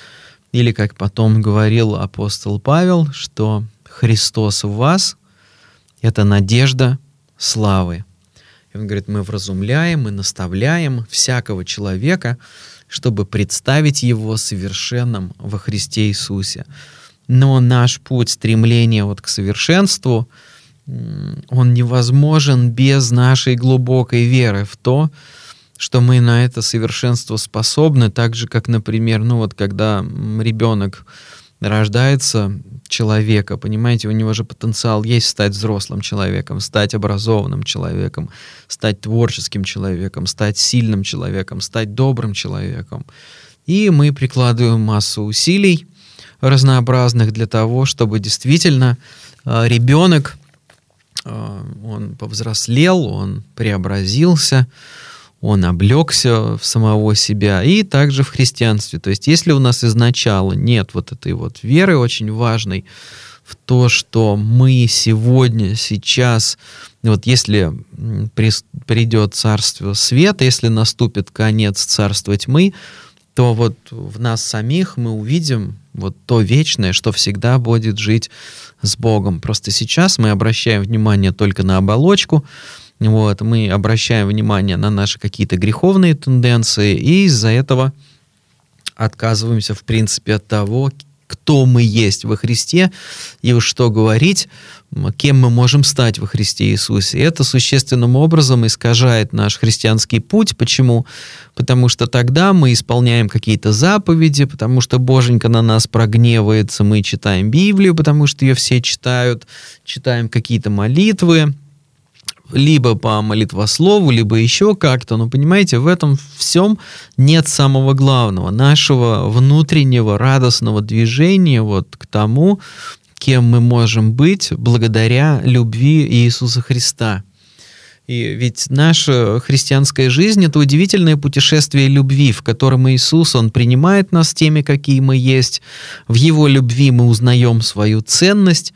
или как потом говорил апостол Павел, что Христос в вас — это надежда славы. И он говорит, мы вразумляем и наставляем всякого человека, чтобы представить его совершенным во Христе Иисусе. Но наш путь стремления к совершенству, он невозможен без нашей глубокой веры в то, что мы на это совершенство способны, так же, как, например, когда ребенок рождается, человека, понимаете, у него же потенциал есть стать взрослым человеком, стать образованным человеком, стать творческим человеком, стать сильным человеком, стать добрым человеком. И мы прикладываем массу усилий, разнообразных для того, чтобы действительно ребенок, он повзрослел, он преобразился, он облегся в самого себя и также в христианстве. То есть если у нас изначально нет вот этой веры очень важной в то, что мы сегодня, сейчас, если придет Царство Света, если наступит конец Царства Тьмы, то в нас самих мы увидим то вечное, что всегда будет жить с Богом. Просто сейчас мы обращаем внимание только на оболочку, мы обращаем внимание на наши какие-то греховные тенденции, и из-за этого отказываемся, в принципе, от того, кто мы есть во Христе, и уж что говорить, кем мы можем стать во Христе Иисусе. Это существенным образом искажает наш христианский путь. Почему? Потому что тогда мы исполняем какие-то заповеди, потому что Боженька на нас прогневается, мы читаем Библию, потому что ее все читают, читаем какие-то молитвы, либо по молитвослову, либо еще как-то. Но, понимаете, в этом всем нет самого главного, нашего внутреннего радостного движения к тому, кем мы можем быть благодаря любви Иисуса Христа. И ведь наша христианская жизнь — это удивительное путешествие любви, в котором Иисус, Он принимает нас теми, какие мы есть, в Его любви мы узнаем свою ценность,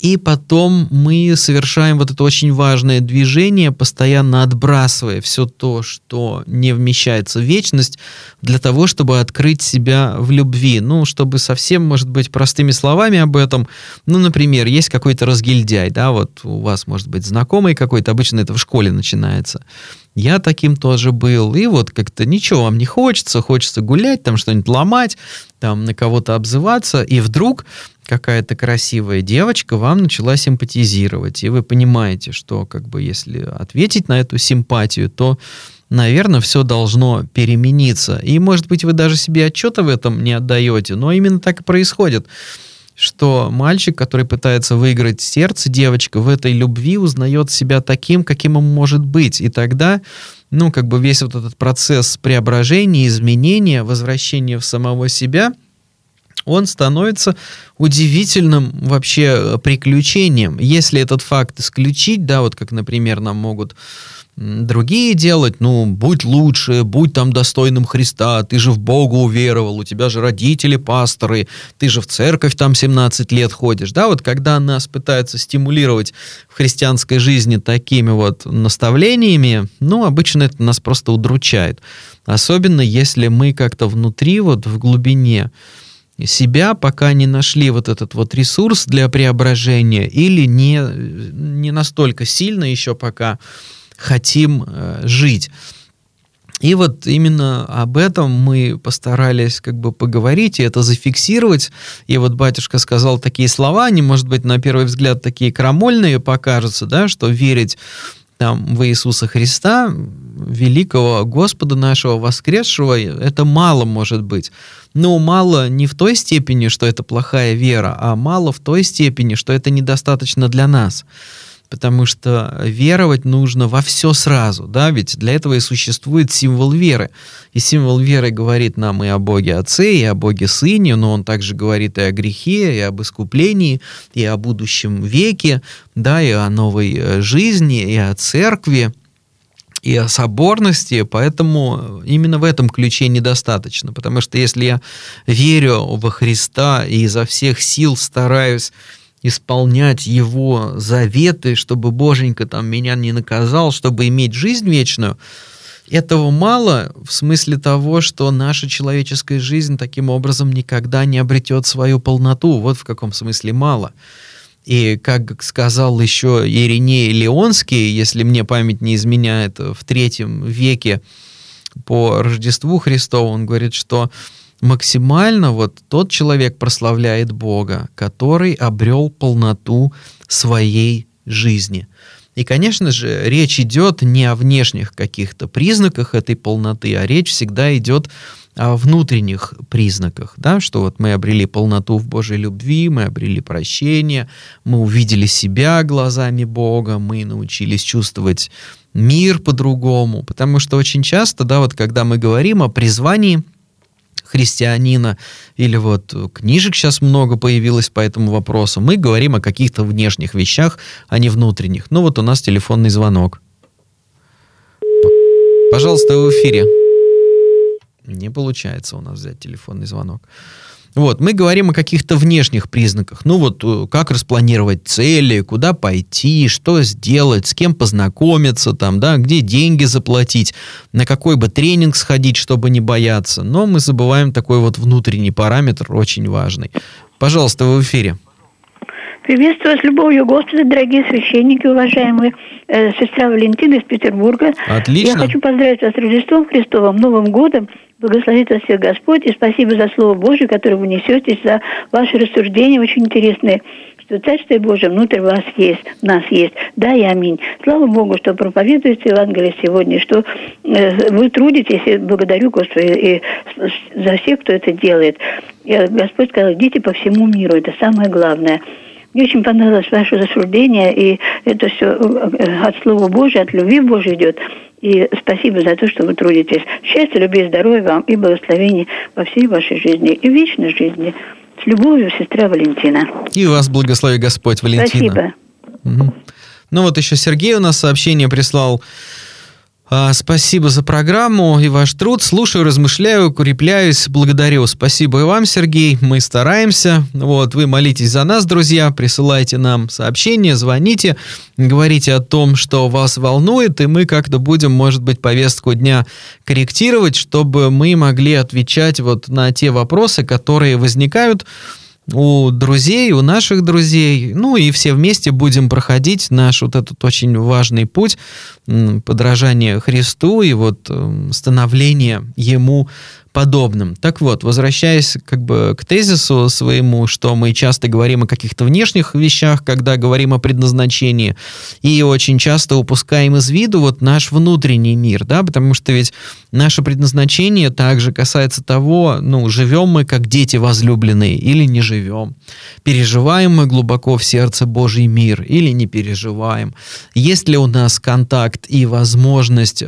и потом мы совершаем вот это очень важное движение, постоянно отбрасывая все то, что не вмещается в вечность, для того, чтобы открыть себя в любви. Ну, чтобы совсем, может быть, простыми словами об этом, ну, например, есть какой-то разгильдяй, да, вот у вас, может быть, знакомый какой-то, обычно это в школе начинается. Я таким тоже был, и вот как-то ничего вам не хочется, хочется гулять, там что-нибудь ломать, там на кого-то обзываться, и вдруг какая-то красивая девочка вам начала симпатизировать, и вы понимаете, что как бы если ответить на эту симпатию, то, наверное, все должно перемениться. И, может быть, вы даже себе отчета в этом не отдаете, но именно так и происходит, что мальчик, который пытается выиграть сердце, девочка в этой любви узнает себя таким, каким он может быть. И тогда, ну, как бы весь вот этот процесс преображения, изменения, возвращения в самого себя, он становится удивительным вообще приключением. Если этот факт исключить, да, вот как, например, нам могут другие делать, ну, будь лучше, будь там достойным Христа, ты же в Бога уверовал, у тебя же родители пасторы, ты же в церковь там 17 лет ходишь, да, вот когда нас пытаются стимулировать в христианской жизни такими вот наставлениями, ну, обычно это нас просто удручает, особенно если мы как-то внутри, вот в глубине себя пока не нашли вот этот вот ресурс для преображения или не настолько сильно еще пока хотим жить. И вот именно об этом мы постарались как бы поговорить и это зафиксировать. И вот батюшка сказал такие слова, они, может быть, на первый взгляд такие крамольные покажутся, да, что верить там в Иисуса Христа, великого Господа нашего воскресшего, это мало может быть. Но мало не в той степени, что это плохая вера, а мало в той степени, что это недостаточно для нас. Потому что веровать нужно во все сразу, да, ведь для этого и существует символ веры. И символ веры говорит нам и о Боге Отце, и о Боге Сыне, но он также говорит и о грехе, и об искуплении, и о будущем веке, да, и о новой жизни, и о церкви, и о соборности, поэтому именно в этом ключе недостаточно, потому что если я верю во Христа и изо всех сил стараюсь исполнять Его заветы, чтобы Боженька там меня не наказал, чтобы иметь жизнь вечную, этого мало в смысле того, что наша человеческая жизнь таким образом никогда не обретет свою полноту, вот в каком смысле мало. И, как сказал еще Ириней Леонский, если мне память не изменяет, в III веке по Рождеству Христову, он говорит, что максимально вот тот человек прославляет Бога, который обрел полноту своей жизни. И, конечно же, речь идет не о внешних каких-то признаках этой полноты, а речь всегда идет о внутренних признаках, да, что вот мы обрели полноту в Божьей любви, мы обрели прощение, мы увидели себя глазами Бога, мы научились чувствовать мир по-другому, потому что очень часто, да, вот когда мы говорим о призвании христианина, или вот книжек сейчас много появилось по этому вопросу, мы говорим о каких-то внешних вещах, а не внутренних. Ну вот у нас телефонный звонок. Пожалуйста, вы в эфире. Не получается у нас взять телефонный звонок. Вот, мы говорим о каких-то внешних признаках. Ну вот, как распланировать цели, куда пойти, что сделать, с кем познакомиться, там, да, где деньги заплатить, на какой бы тренинг сходить, чтобы не бояться. Но мы забываем такой вот внутренний параметр, очень важный. Пожалуйста, вы в эфире. Приветствую вас, любовью Господа, дорогие священники, уважаемые сестра Валентина из Петербурга. Отлично. Я хочу поздравить вас с Рождеством Христовым, Новым годом. Благословит вас всех Господь, и спасибо за Слово Божие, которое вы несете, за ваши рассуждения очень интересные, что Царствие Божие внутрь вас есть, нас есть. Да и аминь. Слава Богу, что проповедуется Евангелие сегодня, что вы трудитесь, и благодарю Господа и за всех, кто это делает. Господь сказал, идите по всему миру, это самое главное. Мне очень понравилось ваше рассуждение, и это все от Слова Божия, от любви Божией идет. И спасибо за то, что вы трудитесь. Счастья, любви, здоровья вам и благословений во всей вашей жизни и вечной жизни. С любовью, сестра Валентина. И вас благослови Господь, Валентина. Спасибо. Угу. Ну вот еще Сергей у нас сообщение прислал. Спасибо за программу и ваш труд. Слушаю, размышляю, укрепляюсь, благодарю. Спасибо и вам, Сергей. Мы стараемся. Вот, вы молитесь за нас, друзья. Присылайте нам сообщения, звоните, говорите о том, что вас волнует, и мы как-то будем, может быть, повестку дня корректировать, чтобы мы могли отвечать вот на те вопросы, которые возникают у друзей, у наших друзей, ну и все вместе будем проходить наш вот этот очень важный путь подражания Христу и вот становления Ему подобным. Так вот, возвращаясь как бы к тезису своему, что мы часто говорим о каких-то внешних вещах, когда говорим о предназначении, и очень часто упускаем из виду вот наш внутренний мир, да, потому что ведь наше предназначение также касается того, ну, живем мы как дети возлюбленные или не живем, переживаем мы глубоко в сердце Божий мир или не переживаем, есть ли у нас контакт и возможность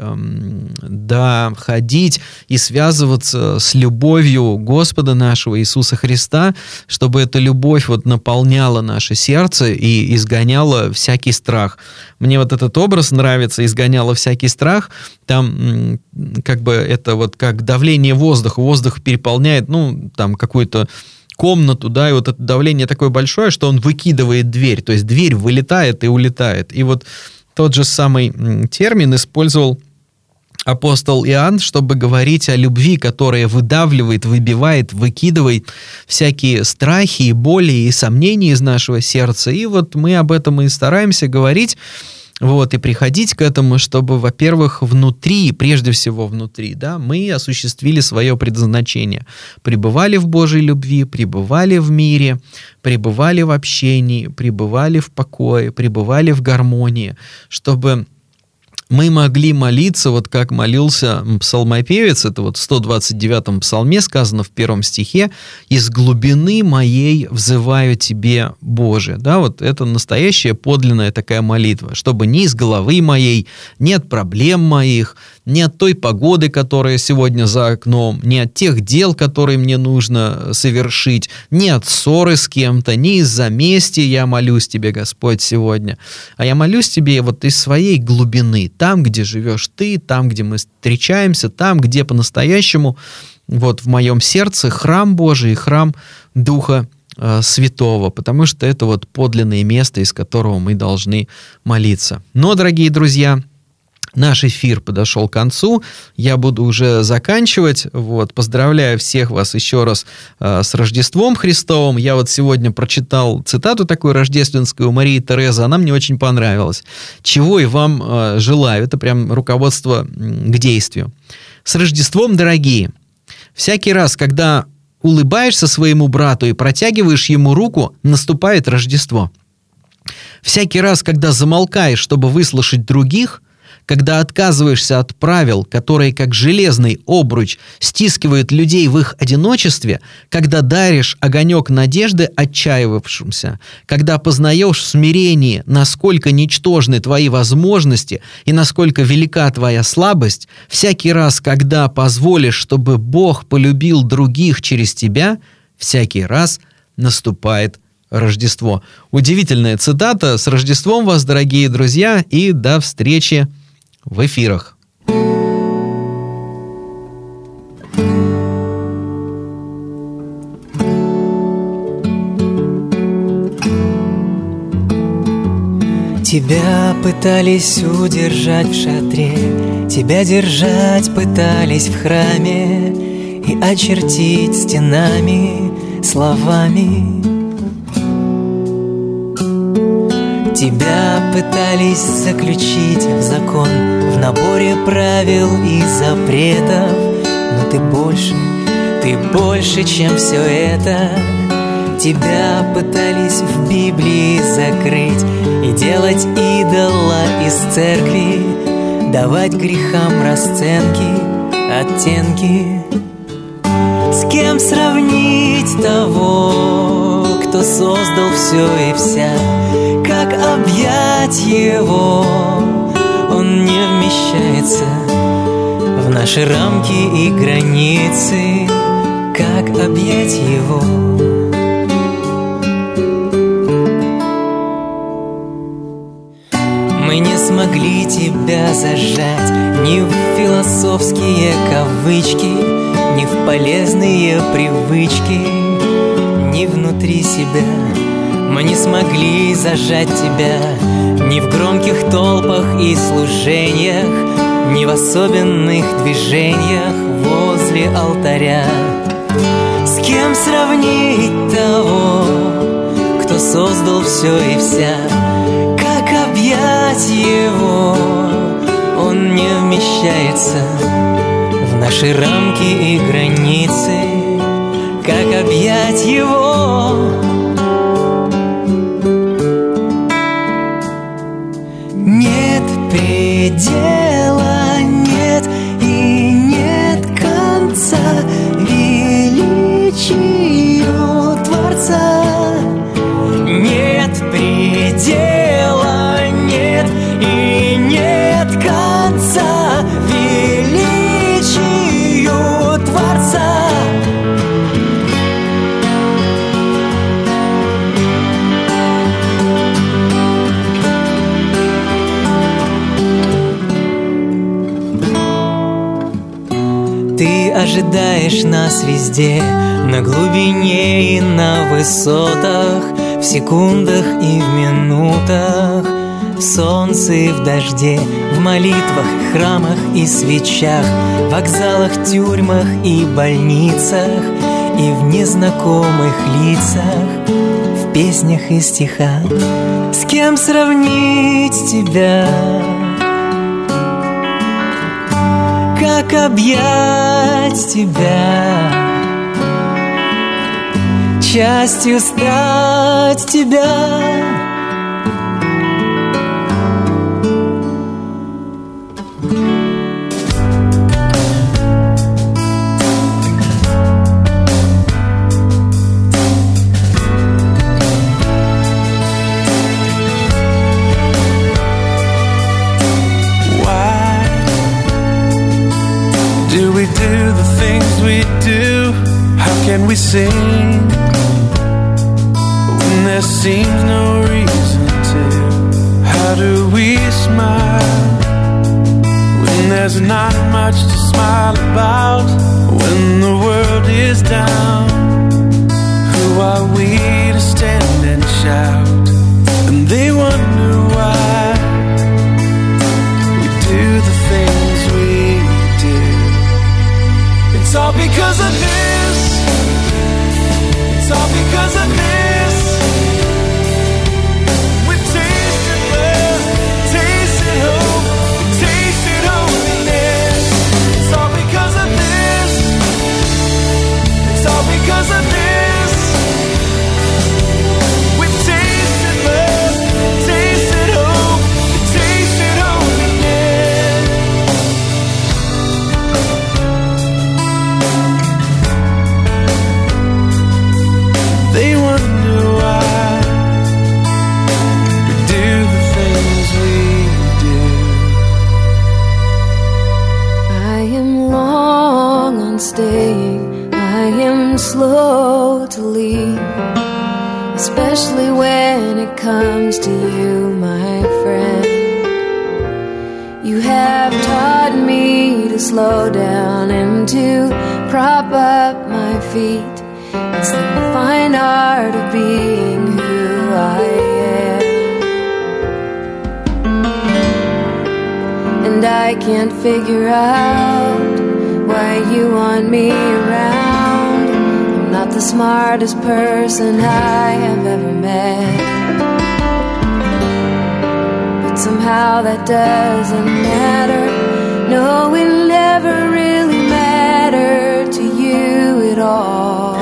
доходить и связываться с любовью Господа нашего Иисуса Христа, чтобы эта любовь вот наполняла наше сердце и изгоняла всякий страх. Мне вот этот образ нравится, изгоняла всякий страх, там как бы это вот как давление воздуха, воздух переполняет, ну, там какую-то комнату, да, и вот это давление такое большое, что он выкидывает дверь, то есть дверь вылетает и улетает. И вот тот же самый термин использовал апостол Иоанн, чтобы говорить о любви, которая выдавливает, выбивает, выкидывает всякие страхи и боли и сомнения из нашего сердца. И вот мы об этом и стараемся говорить, вот, и приходить к этому, чтобы, во-первых, внутри, прежде всего внутри, да, мы осуществили свое предназначение. Пребывали в Божьей любви, пребывали в мире, пребывали в общении, пребывали в покое, пребывали в гармонии, чтобы мы могли молиться, вот как молился псалмопевец, это вот в 129-м псалме сказано в 1 стихе, «Из глубины моей взываю тебе, Боже». Да, вот это настоящая подлинная такая молитва, чтобы ни из головы моей, ни от проблем моих, ни от той погоды, которая сегодня за окном, ни от тех дел, которые мне нужно совершить, ни от ссоры с кем-то, ни из-за мести я молюсь тебе, Господь, сегодня, а я молюсь тебе вот из своей глубины, там, где живешь ты, там, где мы встречаемся, там, где по-настоящему вот в моем сердце храм Божий, храм Духа Святого, потому что это вот подлинное место, из которого мы должны молиться. Но, дорогие друзья, наш эфир подошел к концу, я буду уже заканчивать, вот, поздравляю всех вас еще раз с Рождеством Христовым, я вот сегодня прочитал цитату такую рождественскую у Марии Терезы, она мне очень понравилась, чего и вам желаю, это прям руководство к действию. С Рождеством, дорогие, всякий раз, когда улыбаешься своему брату и протягиваешь ему руку, наступает Рождество. Всякий раз, когда замолкаешь, чтобы выслушать других, когда отказываешься от правил, которые как железный обруч стискивают людей в их одиночестве, когда даришь огонек надежды отчаявшимся, когда познаешь в смирении, насколько ничтожны твои возможности и насколько велика твоя слабость, всякий раз, когда позволишь, чтобы Бог полюбил других через тебя, всякий раз наступает Рождество. Удивительная цитата. С Рождеством вас, дорогие друзья, и до встречи в эфирах. Тебя пытались удержать в шатре, тебя держать пытались в храме и очертить стенами, словами. Тебя пытались заключить в закон, в наборе правил и запретов, но ты больше, чем все это. Тебя пытались в Библии закрыть и делать идола из церкви, давать грехам расценки, оттенки. С кем сравнить того, кто создал все и вся? Как объять его? Он не вмещается в наши рамки и границы. Как объять его? тебя зажать ни в философские кавычки, ни в полезные привычки, ни внутри себя. Мы не смогли зажать тебя ни в громких толпах и служениях, ни в особенных движениях возле алтаря. С кем сравнить того, кто создал все и вся? Как объять его? Он не вмещается в наши рамки и границы. Как объять его? Нет предела, нет и нет конца величию Творца. Нет предела, нет и нет конца величию Творца. Ты ожидаешь нас везде, на глубине и на высотах, в секундах и в минутах, в солнце и в дожде, в молитвах, храмах и свечах, в вокзалах, тюрьмах и больницах, и в незнакомых лицах, в песнях и стихах. С кем сравнить тебя? Как объять тебя? Частью стать тебя. Why do we do the things we do? How can we sing? There seems no reason to. How do we smile when there's not much to smile about? When the world is down, who are we to stand and shout? And they wonder why we do the things we do. It's all because of this. It's all because of this. Because of this, we've tasted love, tasted hope, tasted holiness. They wonder why we do the things we do. I am long on staying. I am slow to leave, especially when it comes to you, my friend. You have taught me to slow down and to prop up my feet. It's the fine art of being who I am. And I can't figure out why you want me around. Not the smartest person I have ever met, but somehow that doesn't matter. No, it never really mattered to you at all.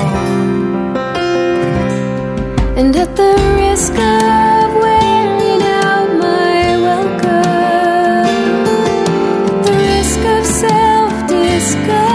And at the risk of wearing out my welcome, at the risk of self-discovery,